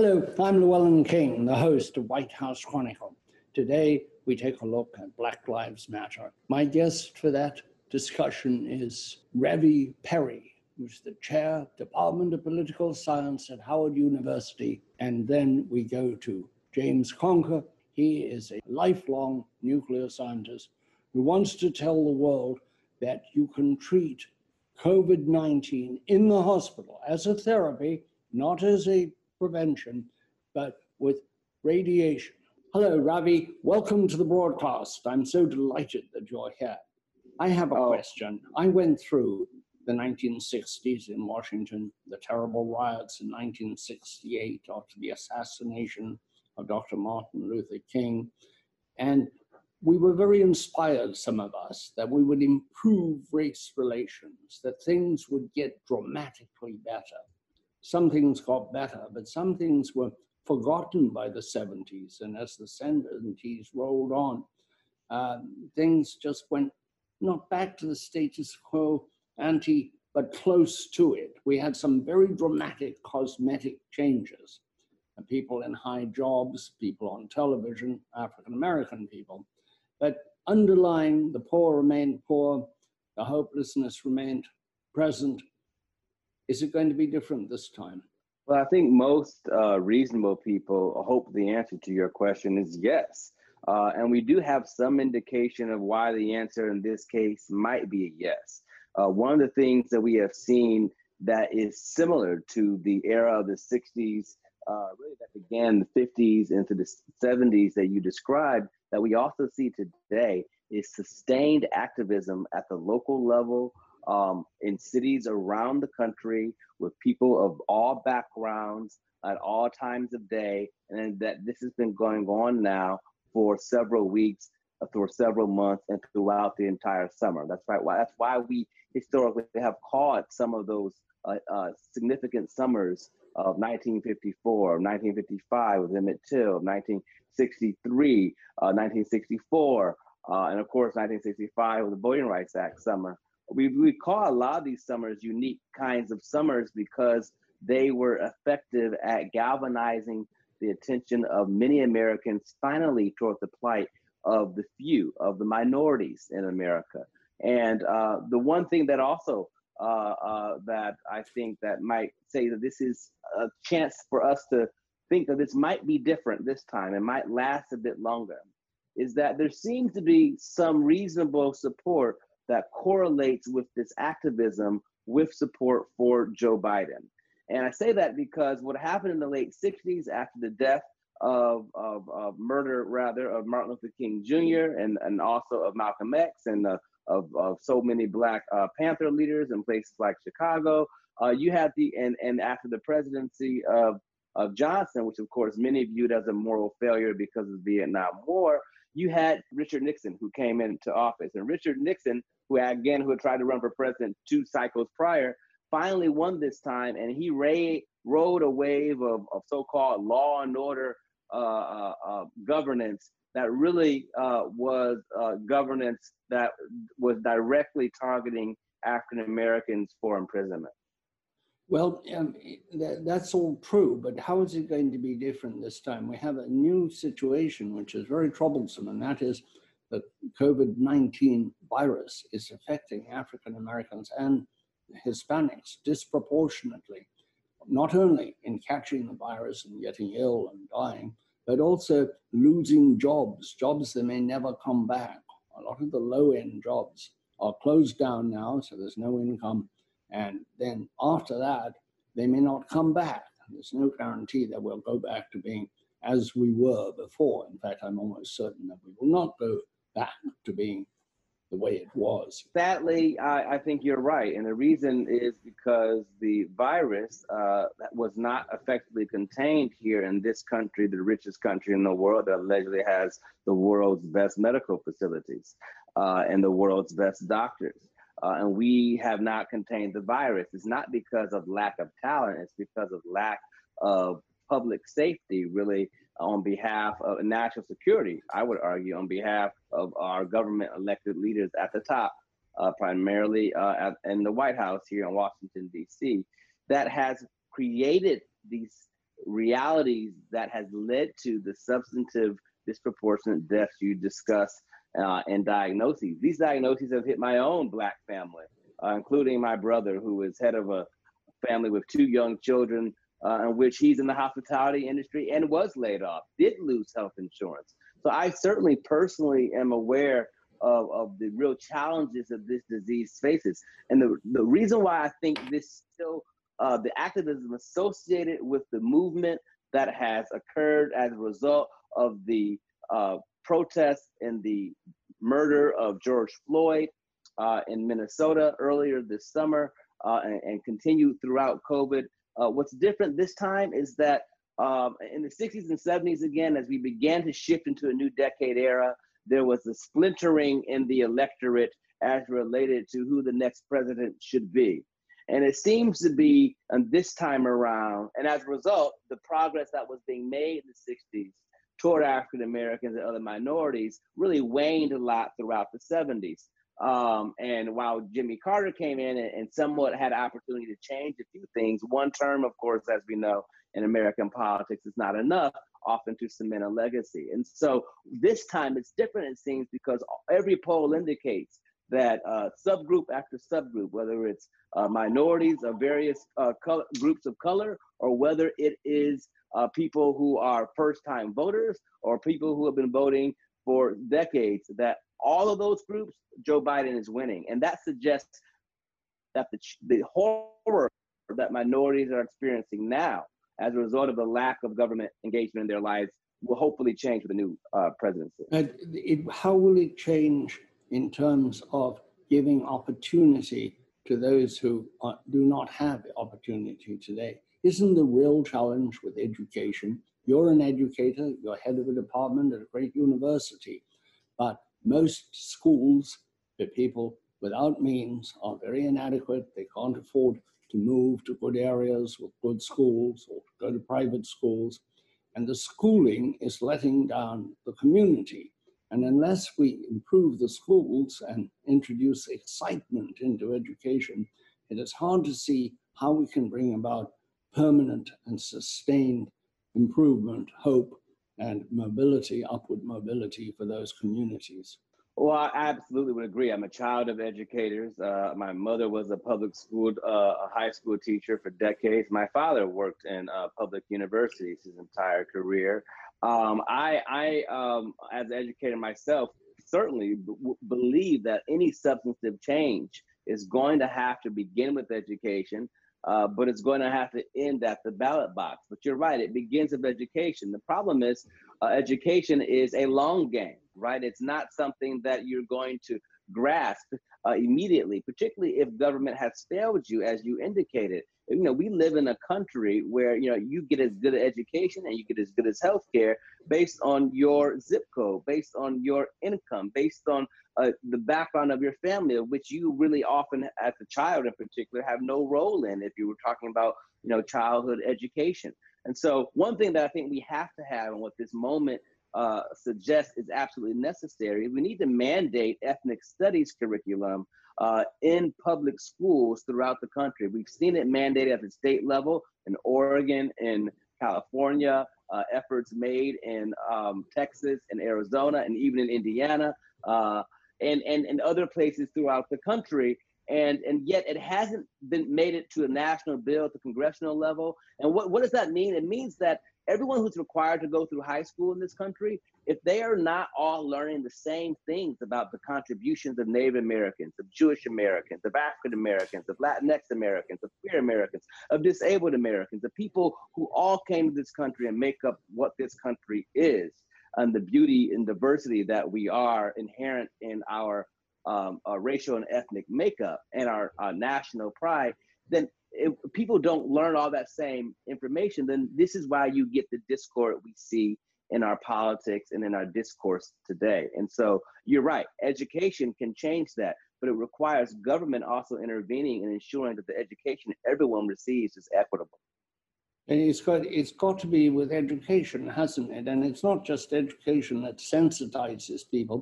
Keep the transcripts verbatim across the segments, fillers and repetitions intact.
Hello, I'm Llewellyn King, the host of White House Chronicle. Today, we take a look at Black Lives Matter. My guest for that discussion is Ravi Perry, who's the chair, Department of Political Science at Howard University. And then we go to James Conker. He is a lifelong nuclear scientist who wants to tell the world that you can treat COVID nineteen in the hospital as a therapy, not as a prevention, but with radiation. Hello, Ravi. Welcome to the broadcast. I'm so delighted that you're here. I have a oh. question. I went through the nineteen sixties in Washington, the terrible riots in nineteen sixty-eight after the assassination of Doctor Martin Luther King. And we were very inspired, some of us, that we would improve race relations, that things would get dramatically better. Some things got better, but some things were forgotten by the seventies. And as the seventies rolled on, uh, things just went not back to the status quo ante, but close to it. We had some very dramatic cosmetic changes. And people in high jobs, people on television, African-American people. But underlying, the poor remained poor, the hopelessness remained present. Is it going to be different this time? Well, I think most uh, reasonable people hope the answer to your question is yes. Uh, and we do have some indication of why the answer in this case might be a yes. Uh, one of the things that we have seen that is similar to the era of the sixties, uh, really that began the fifties into the seventies that you described, that we also see today is sustained activism at the local level, um, in cities around the country with people of all backgrounds at all times of day, and that this has been going on now for several weeks, for several months, and throughout the entire summer. That's right. Why that's why we historically have called some of those uh, uh, significant summers of nineteen fifty-four, nineteen fifty-five with Emmett Till, nineteen sixty-three, uh, nineteen sixty-four, uh, and of course nineteen sixty-five with the Voting Rights Act summer. We we call a lot of these summers unique kinds of summers because they were effective at galvanizing the attention of many Americans finally toward the plight of the few, of the minorities in America. And uh, the one thing that also uh, uh, that I think that might say that this is a chance for us to think that this might be different this time, it might last a bit longer, is that there seems to be some reasonable support that correlates with this activism with support for Joe Biden. And I say that because what happened in the late sixties after the death of, of, of murder, rather, of Martin Luther King Junior and, and also of Malcolm X and uh, of, of so many Black uh, Panther leaders in places like Chicago, uh, you had the, and, and after the presidency of, of Johnson, which of course many viewed as a moral failure because of the Vietnam War, you had Richard Nixon who came into office. And Richard Nixon, who again, who had tried to run for president two cycles prior, finally won this time, and he ra- rode a wave of, of so-called law and order uh, uh, governance that really uh, was uh, governance that was directly targeting African Americans for imprisonment. Well, um, th- that's all true, but how is it going to be different this time? We have a new situation which is very troublesome, and that is that COVID nineteen virus is affecting African Americans and Hispanics disproportionately, not only in catching the virus and getting ill and dying, but also losing jobs, jobs that may never come back. A lot of the low-end jobs are closed down now, so there's no income. And then after that, they may not come back. There's no guarantee that we'll go back to being as we were before. In fact, I'm almost certain that we will not go back to being the way it was. Sadly, I, I think you're right. And the reason is because the virus uh, was not effectively contained here in this country, the richest country in the world that allegedly has the world's best medical facilities uh, and the world's best doctors. Uh, and we have not contained the virus. It's not because of lack of talent, it's because of lack of public safety, really, on behalf of national security, I would argue, on behalf of our government elected leaders at the top, uh, primarily uh, at, in the White House here in Washington, D C, that has created these realities that has led to the substantive disproportionate deaths you discuss uh, and diagnoses. These diagnoses have hit my own Black family, uh, including my brother, who is head of a family with two young children, uh, in which he's in the hospitality industry and was laid off, did lose health insurance. So I certainly personally am aware of, of the real challenges that this disease faces. And the, the reason why I think this still, uh, the activism associated with the movement that has occurred as a result of the uh, protests and the murder of George Floyd uh, in Minnesota earlier this summer uh, and, and continued throughout COVID. Uh, what's different this time is that um, in the sixties and seventies, again, as we began to shift into a new decade era, there was a splintering in the electorate as related to who the next president should be. And it seems to be um, this time around, and as a result, the progress that was being made in the sixties toward African Americans and other minorities really waned a lot throughout the seventies. Um, and while Jimmy Carter came in and, and somewhat had opportunity to change a few things, one term, of course, as we know, in American politics is not enough, often to cement a legacy. And so this time it's different, it seems, because every poll indicates that uh, subgroup after subgroup, whether it's uh, minorities or various uh, color, groups of color, or whether it is uh, people who are first-time voters or people who have been voting for decades, that all of those groups, Joe Biden is winning. And that suggests that the, the horror that minorities are experiencing now as a result of the lack of government engagement in their lives will hopefully change with the new uh, presidency. And it, how will it change in terms of giving opportunity to those who are, do not have opportunity today? Isn't the real challenge with education? You're an educator, you're head of a department at a great university, but most schools for people without means are very inadequate. They can't afford to move to good areas with good schools or to go to private schools. And the schooling is letting down the community. And unless we improve the schools and introduce excitement into education, it is hard to see how we can bring about permanent and sustained improvement, hope, and mobility, upward mobility for those communities. Well, I absolutely would agree. I'm a child of educators. Uh, my mother was a public school, uh, a high school teacher for decades. My father worked in uh, public universities his entire career. Um, I, I um, as an educator myself, certainly b believe that any substantive change is going to have to begin with education, uh, but it's going to have to end at the ballot box. But you're right, it begins with education. The problem is uh, education is a long game. Right? It's not something that you're going to grasp uh, immediately, particularly if government has failed you, as you indicated. You know, we live in a country where, you know, you get as good an education and you get as good as healthcare based on your zip code, based on your income, based on uh, the background of your family, of which you really often, as a child in particular, have no role in if you were talking about, you know, childhood education. And so one thing that I think we have to have, and what this moment Uh, suggest is absolutely necessary. We need to mandate ethnic studies curriculum uh, in public schools throughout the country. We've seen it mandated at the state level in Oregon, in California, uh, efforts made in um, Texas and Arizona, and even in Indiana, uh, and, and, and other places throughout the country. And, and yet it hasn't been made it to a national bill at the congressional level. And what, what does that mean? It means that everyone who's required to go through high school in this country, if they are not all learning the same things about the contributions of Native Americans, of Jewish Americans, of African Americans, of Latinx Americans, of queer Americans, of disabled Americans, of people who all came to this country and make up what this country is, and the beauty and diversity that we are inherent in our um, uh, racial and ethnic makeup and our, our national pride, then if people don't learn all that same information, then this is why you get the discord we see in our politics and in our discourse today. And so you're right, education can change that, but it requires government also intervening and ensuring that the education everyone receives is equitable. And it's got, it's got to be with education, hasn't it? And it's not just education that sensitizes people,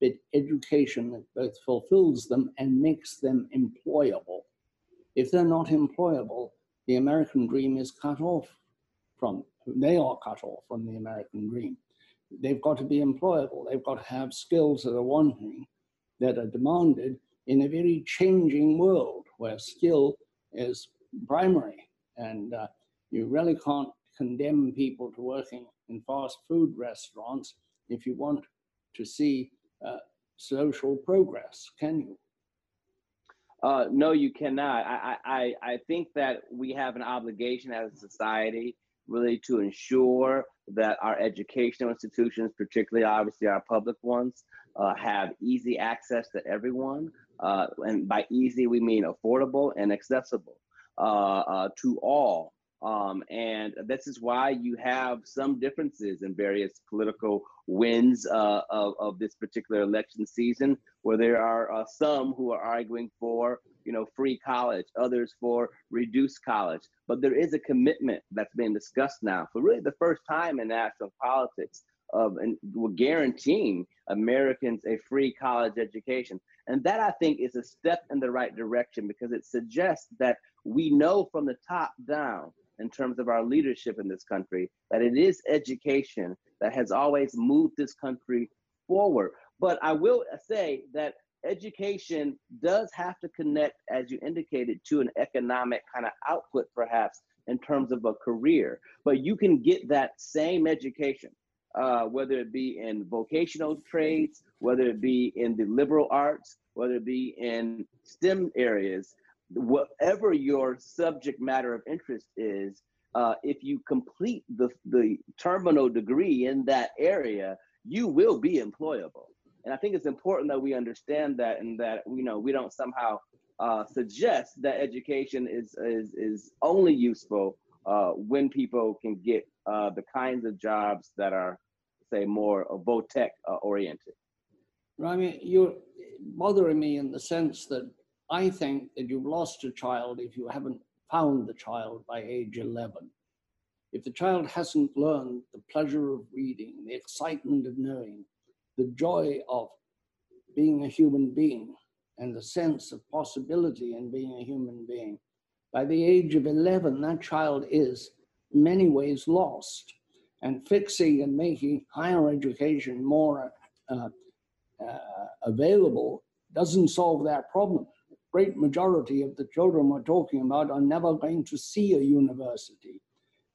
but education that both fulfills them and makes them employable. If they're not employable, the American dream is cut off from they are cut off from the American dream. They've got to be employable. They've got to have skills that are wanting, that are demanded in a very changing world where skill is primary. And uh, you really can't condemn people to working in fast food restaurants if you want to see uh, social progress, can you? Uh, no, you cannot. I, I, I think that we have an obligation as a society really to ensure that our educational institutions, particularly obviously our public ones, uh, have easy access to everyone. Uh, and by easy, we mean affordable and accessible uh, uh, to all. Um, and this is why you have some differences in various political wins uh, of, of this particular election season, where there are uh, some who are arguing for, you know, free college, others for reduced college. But there is a commitment that's being discussed now for really the first time in national politics of and we're guaranteeing Americans a free college education. And that, I think, is a step in the right direction, because it suggests that we know from the top down, in terms of our leadership in this country, that it is education that has always moved this country forward. But I will say that education does have to connect, as you indicated, to an economic kind of output, perhaps, in terms of a career. But you can get that same education, uh, whether it be in vocational trades, whether it be in the liberal arts, whether it be in STEM areas, whatever your subject matter of interest is, uh, if you complete the, the terminal degree in that area, you will be employable. And I think it's important that we understand that, and that, you know, we don't somehow uh, suggest that education is, is, is only useful uh, when people can get uh, the kinds of jobs that are, say, more vo-tech uh, oriented. Rami, you're bothering me in the sense that I think that you've lost a child if you haven't found the child by age eleven. If the child hasn't learned the pleasure of reading, the excitement of knowing, the joy of being a human being, and the sense of possibility in being a human being, by the age of eleven, that child is in many ways lost. And fixing and making higher education more uh, uh, available doesn't solve that problem. Great majority of the children we're talking about are never going to see a university.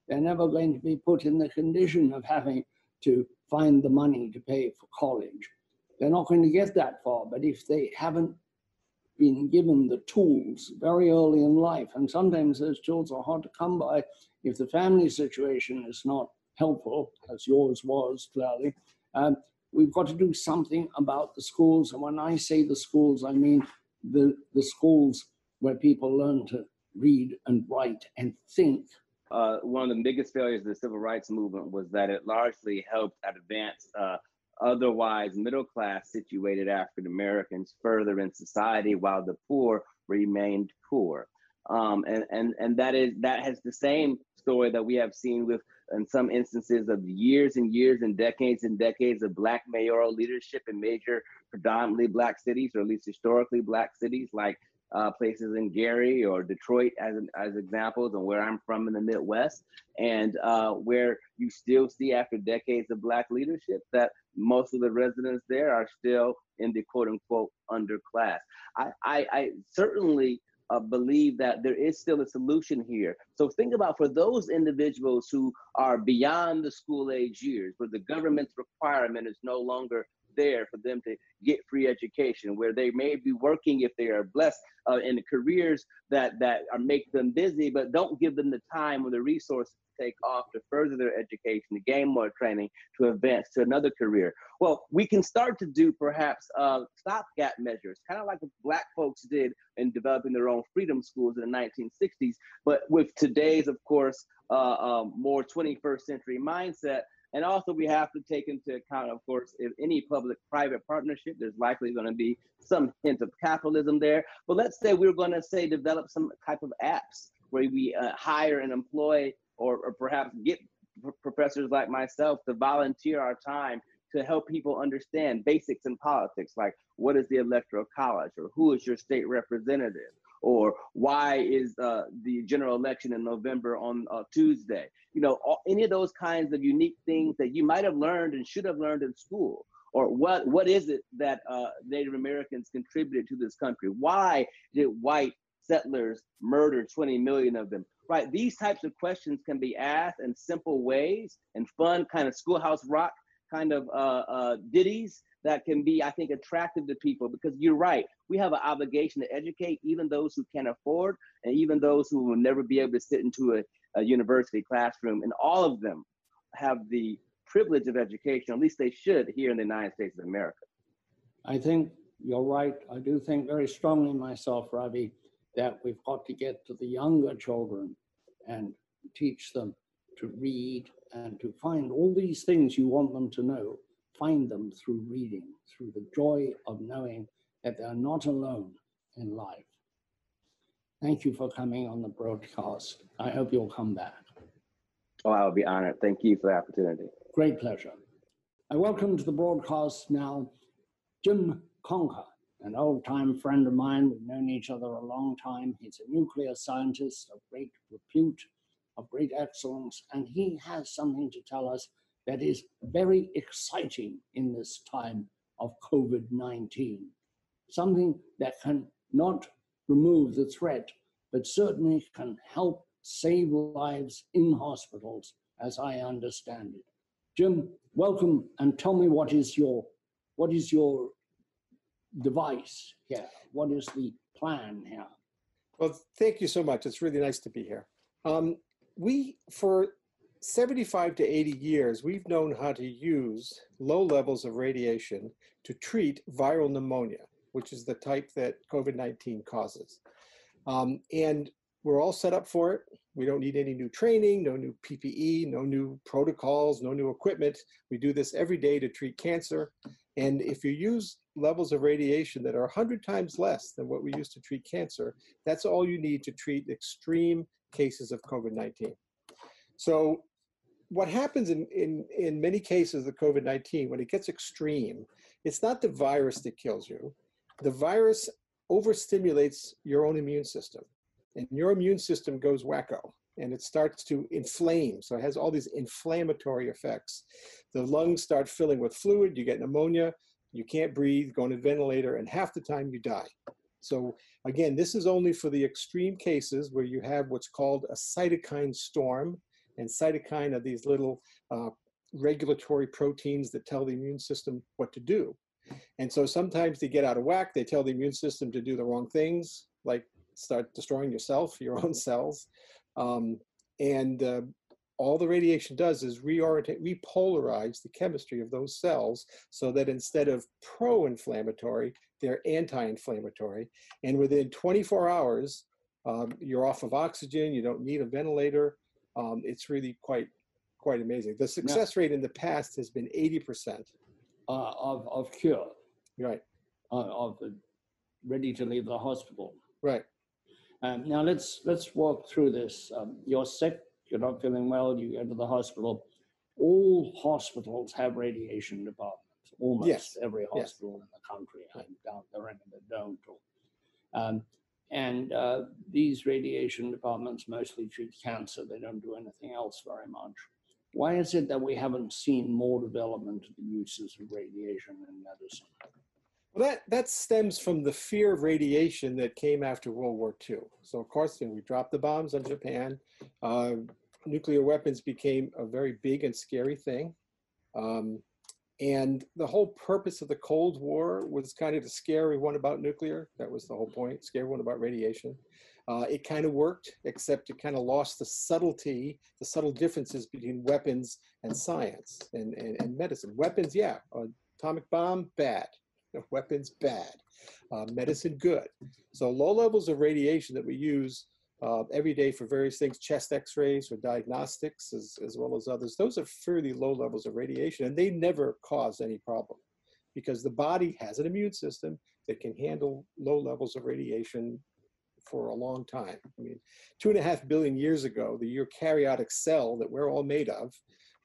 They're never going to be put in the condition of having to find the money to pay for college. They're not going to get that far, but if they haven't been given the tools very early in life, and sometimes those tools are hard to come by if the family situation is not helpful, as yours was clearly, um, we've got to do something about the schools. And when I say the schools, I mean The, the schools where people learn to read and write and think. Uh, one of the biggest failures of the civil rights movement was that it largely helped advance uh, otherwise middle-class situated African Americans further in society, while the poor remained poor. Um, and, and, and that is that has the same story that we have seen with, in some instances, of years and years and decades and decades of Black mayoral leadership in major predominantly Black cities, or at least historically Black cities, like uh, places in Gary or Detroit as, an, as examples, and where I'm from in the Midwest, and uh, where you still see, after decades of Black leadership, that most of the residents there are still in the quote-unquote underclass. I, I, I certainly Uh, believe that there is still a solution here. So think about, for those individuals who are beyond the school age years, where the government's requirement is no longer there for them to get free education, where they may be working, if they are blessed, uh, in careers that, that are, make them busy, but don't give them the time or the resources to take off to further their education, to gain more training, to advance to another career. Well, we can start to do perhaps uh, stopgap measures, kind of like what Black folks did in developing their own freedom schools in the nineteen sixties, but with today's, of course, uh, um, more twenty-first century mindset. And also, we have to take into account, of course, if any public-private partnership, there's likely going to be some hint of capitalism there. But let's say we're going to, say, develop some type of apps where we uh, hire and employ, or, or perhaps get p- professors like myself to volunteer our time to help people understand basics in politics, like what is the electoral college, or who is your state representative, or why is uh, the general election in November on uh, Tuesday? You know, all, any of those kinds of unique things that you might have learned and should have learned in school. Or what, what is it that uh, Native Americans contributed to this country? Why did white settlers murder twenty million of them? Right, these types of questions can be asked in simple ways and fun kind of schoolhouse rock kind of uh, uh, ditties that can be, I think, attractive to people, because you're right. We have an obligation to educate even those who can't afford and even those who will never be able to sit into a, a university classroom. And all of them have the privilege of education, at least they should, here in the United States of America. I think you're right. I do think very strongly myself, Ravi, that we've got to get to the younger children and teach them to read and to find all these things you want them to know, find them through reading, through the joy of knowing that they're not alone in life. Thank you for coming on the broadcast. I hope you'll come back. Oh, I'll be honored. Thank you for the opportunity. Great pleasure. I welcome to the broadcast now Jim Conker, an old-time friend of mine. We've known each other a long time. He's a nuclear scientist of great repute, of great excellence, and he has something to tell us that is very exciting in this time of COVID nineteen. Something that can not remove the threat, but certainly can help save lives in hospitals, as I understand it. Jim, welcome, and tell me what is your, what is your device here? What is the plan here? Well, thank you so much. It's really nice to be here. Um, we, for seventy-five to eighty years, we've known how to use low levels of radiation to treat viral pneumonia, which is the type that COVID nineteen causes. Um, and we're all set up for it. We don't need any new training, no new P P E, no new protocols, no new equipment. We do this every day to treat cancer. And if you use levels of radiation that are one hundred times less than what we use to treat cancer, that's all you need to treat extreme cases of COVID nineteen. So what happens in, in, in many cases of COVID nineteen, when it gets extreme, it's not the virus that kills you. The virus overstimulates your own immune system, and your immune system goes wacko, and it starts to inflame. So it has all these inflammatory effects. The lungs start filling with fluid, you get pneumonia, you can't breathe, go on a ventilator, and half the time you die. So again, this is only for the extreme cases where you have what's called a cytokine storm, and cytokine are these little uh, regulatory proteins that tell the immune system what to do. And so sometimes they get out of whack, they tell the immune system to do the wrong things, like start destroying yourself, your own cells. Um, and uh, all the radiation does is reorientate, repolarize the chemistry of those cells so that instead of pro-inflammatory, they're anti-inflammatory. And within twenty-four hours, um, you're off of oxygen, you don't need a ventilator. Um, it's really quite, quite amazing. The success now, rate in the past has been eighty percent. Uh, of, of cure. Right. Uh, of uh, ready to leave the hospital. Right. Um, now let's let's walk through this. Um, you're sick, you're not feeling well, you go to the hospital. All hospitals have radiation departments. Almost yes. every hospital yes. in the country. I doubt there are any that don't. Um, and uh, these radiation departments mostly treat cancer. They don't do anything else very much. Why is it that we haven't seen more development of the uses of radiation in medicine? Well, that, that stems from the fear of radiation that came after World War Two. So, of course, you know, we dropped the bombs on Japan. Uh, nuclear weapons became a very big and scary thing. Um, and the whole purpose of the Cold War was kind of to scare everyone about nuclear. That was the whole point, scare everyone about radiation. Uh, it kind of worked, except it kind of lost the subtlety, the subtle differences between weapons and science and, and, and medicine. Weapons, yeah, atomic bomb, bad. Weapons bad, uh, medicine good. So low levels of radiation that we use uh, every day for various things, chest x-rays for diagnostics as, as well as others, those are fairly low levels of radiation and they never cause any problem because the body has an immune system that can handle low levels of radiation for a long time. I mean, two and a half billion years ago, the eukaryotic cell that we're all made of,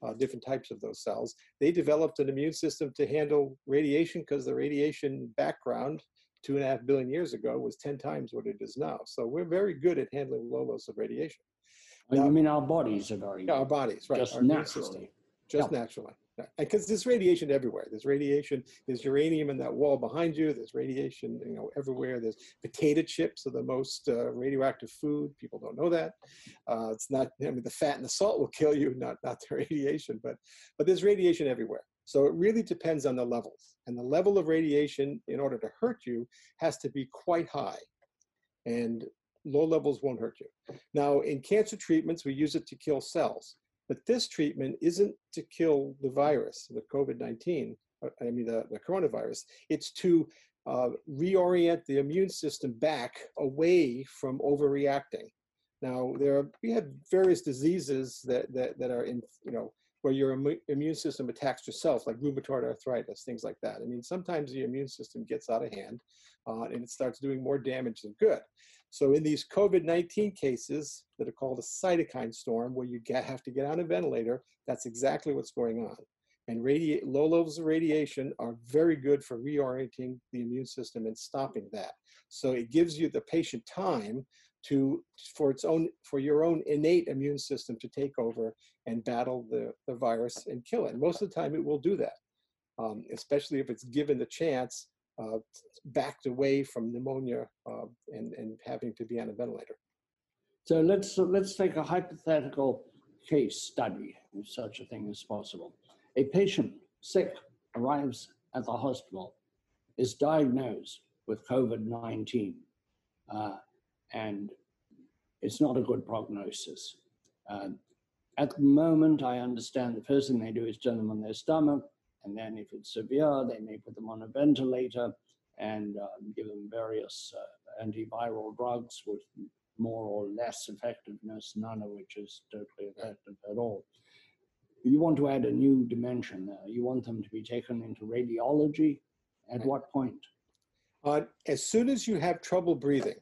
Uh, different types of those cells, they developed an immune system to handle radiation because the radiation background two and a half billion years ago was ten times what it is now. So we're very good at handling low levels of radiation. Now, you mean our bodies are very yeah, our bodies, right? Just our naturally. Just yeah. naturally. Because there's radiation everywhere. There's radiation, there's uranium in that wall behind you, there's radiation, you know, everywhere. There's potato chips are the most uh, radioactive food. People don't know that. Uh, it's not, I mean, the fat and the salt will kill you, not, not the radiation, but, but there's radiation everywhere. So it really depends on the levels. And the level of radiation, in order to hurt you, has to be quite high. And low levels won't hurt you. Now, in cancer treatments, we use it to kill cells. But this treatment isn't to kill the virus, the COVID nineteen, I mean the, the coronavirus. It's to uh, reorient the immune system back away from overreacting. Now, there are, we have various diseases that, that, that are in, you know, where your Im- immune system attacks yourself, like rheumatoid arthritis, things like that. I mean, sometimes the immune system gets out of hand uh, and it starts doing more damage than good. So in these COVID nineteen cases that are called a cytokine storm, where you get, have to get on a ventilator, that's exactly what's going on. And radi- low levels of radiation are very good for reorienting the immune system and stopping that. So it gives you, the patient, time to for its own for your own innate immune system to take over and battle the, the virus and kill it. And most of the time it will do that, um, especially if it's given the chance, uh, backed away from pneumonia uh, and, and having to be on a ventilator. So let's uh, let's take a hypothetical case study, if such a thing is possible. A patient, sick, arrives at the hospital, is diagnosed with COVID nineteen, uh, and it's not a good prognosis. Uh, at the moment, I understand the first thing they do is turn them on their stomach, and then if it's severe, they may put them on a ventilator and uh, give them various uh, antiviral drugs with more or less effectiveness, none of which is totally effective at all. You want to add a new dimension there. You want them to be taken into radiology. At what point? Uh, as soon as you have trouble breathing,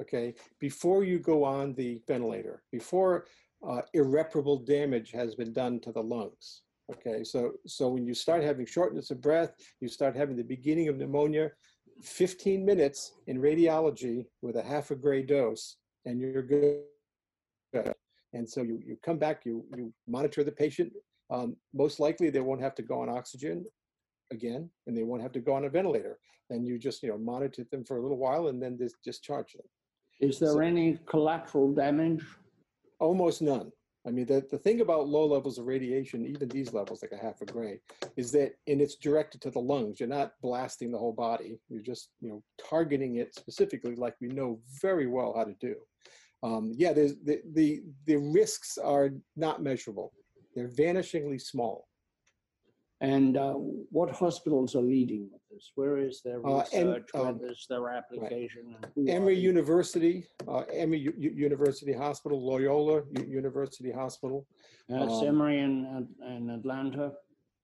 okay, before you go on the ventilator, before uh, irreparable damage has been done to the lungs, okay? So, so when you start having shortness of breath, you start having the beginning of pneumonia, fifteen minutes in radiology with a half a gray dose, and you're good. And so you, you come back, you, you monitor the patient. Um, most likely they won't have to go on oxygen again, and they won't have to go on a ventilator. And you just, you know, monitor them for a little while and then dis- discharge them. Is there so, any collateral damage? Almost none. I mean, the, the thing about low levels of radiation, even these levels, like a half a gray, is that, and it's directed to the lungs. You're not blasting the whole body. You're just, you know, targeting it specifically, like we know very well how to do. Um, yeah, the, the the risks are not measurable. They're vanishingly small. And uh, what hospitals are leading with this? Where is their research? Uh, and, um, where is their application? Right. And Emory University, uh, Emory U- University Hospital, Loyola U- University Hospital. That's um, Emory in, in Atlanta.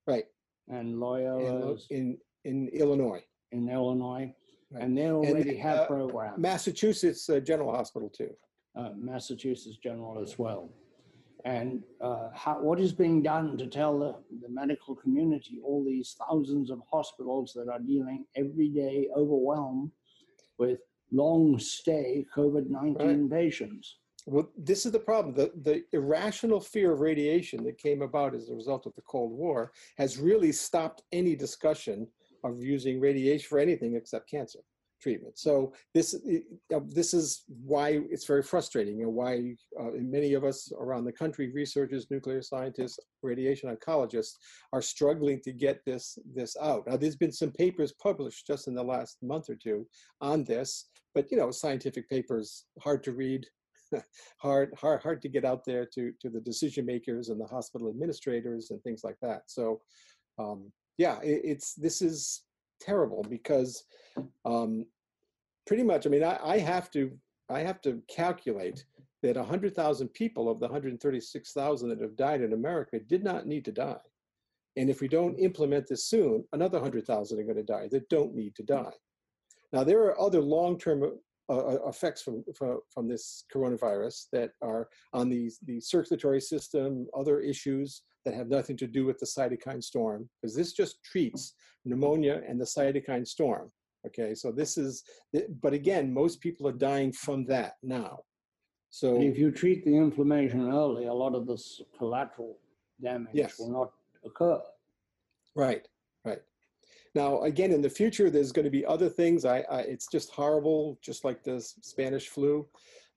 Right. And Loyola in, in in Illinois. In Illinois, right. And they already and, have uh, programs. Massachusetts uh, General Hospital too. Uh, Massachusetts General as well. And uh, how, what is being done to tell the, the medical community, all these thousands of hospitals that are dealing every day overwhelmed with long stay COVID nineteen right. patients? Well, this is the problem. The, the irrational fear of radiation that came about as a result of the Cold War has really stopped any discussion of using radiation for anything except cancer treatment. So this uh, this is why it's very frustrating, and why uh, many of us around the country, researchers, nuclear scientists, radiation oncologists, are struggling to get this this out. Now, there's been some papers published just in the last month or two on this, but you know, scientific papers, hard to read, hard hard hard to get out there to to the decision makers and the hospital administrators and things like that. So um, yeah, it, it's this is. terrible, because um, pretty much, I mean, I, I have to I have to calculate that one hundred thousand people of the one hundred thirty-six thousand that have died in America did not need to die. And if we don't implement this soon, another one hundred thousand are going to die that don't need to die. Now, there are other long-term uh, effects from, from from this coronavirus that are on the, the circulatory system, other issues that have nothing to do with the cytokine storm, because this just treats pneumonia and the cytokine storm. Okay, so this is, but again, most people are dying from that now. So if you treat the inflammation early, a lot of this collateral damage yes. will not occur. Right, right. Now, again, in the future, there's going to be other things. I, I it's just horrible, just like the Spanish flu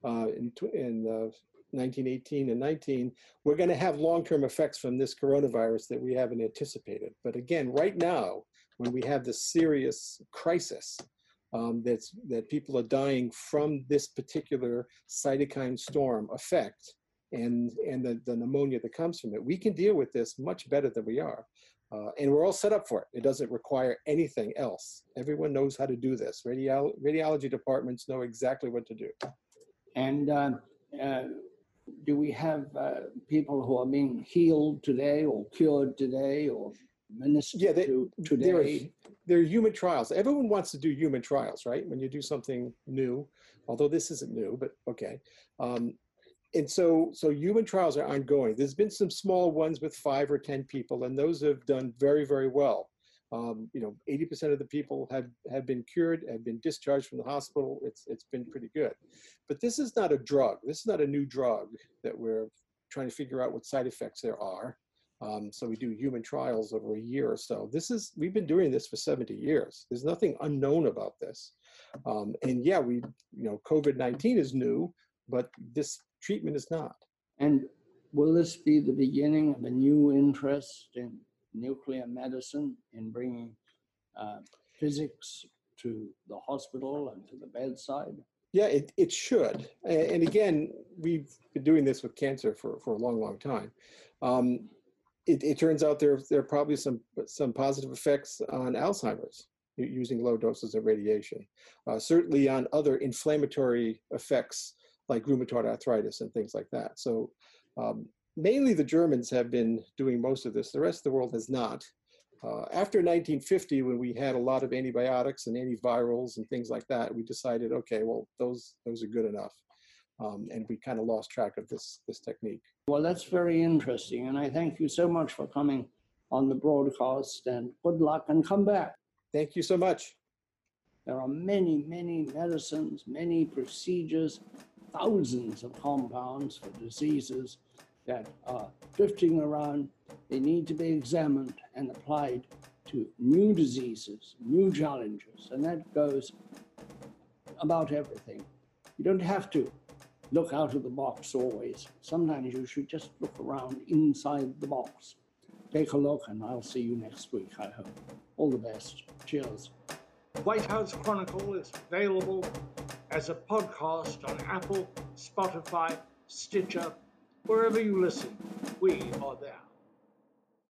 uh, in, in uh, nineteen eighteen and nineteen. We're going to have long-term effects from this coronavirus that we haven't anticipated. But again, right now, when we have this serious crisis, um, that's, that people are dying from this particular cytokine storm effect and, and the, the pneumonia that comes from it, we can deal with this much better than we are. Uh, and we're all set up for it. It doesn't require anything else. Everyone knows how to do this. Radiolo- radiology departments know exactly what to do. And uh, uh, do we have uh, people who are being healed today or cured today or... Yeah, they, to they're, they're human trials. Everyone wants to do human trials, right? When you do something new, although this isn't new, but okay. Um, and so, so human trials are ongoing. There's been some small ones with five or ten people, and those have done very, very well. Um, you know, eighty percent of the people have, have been cured, have been discharged from the hospital. It's it's been pretty good. But this is not a drug. This is not a new drug that we're trying to figure out what side effects there are. Um, so we do human trials over a year or so. This is, we've been doing this for seventy years. There's nothing unknown about this. Um, and yeah, we, you know, COVID nineteen is new, but this treatment is not. And will this be the beginning of a new interest in nuclear medicine, in bringing uh, physics to the hospital and to the bedside? Yeah, it, it should. And again, we've been doing this with cancer for, for a long, long time. Um, It, it turns out there, there are probably some, some positive effects on Alzheimer's using low doses of radiation, uh, certainly on other inflammatory effects like rheumatoid arthritis and things like that. So um, mainly the Germans have been doing most of this. The rest of the world has not. Uh, after nineteen fifty, when we had a lot of antibiotics and antivirals and things like that, we decided, okay, well, those, those are good enough. Um, and we kind of lost track of this this technique. Well, that's very interesting, and I thank you so much for coming on the broadcast, and good luck, and come back. Thank you so much. There are many, many medicines, many procedures, thousands of compounds for diseases that are drifting around. They need to be examined and applied to new diseases, new challenges, and that goes about everything. You don't have to look out of the box always. Sometimes you should just look around inside the box. Take a look, and I'll see you next week, I hope. All the best. Cheers. White House Chronicle is available as a podcast on Apple, Spotify, Stitcher, wherever you listen, we are there.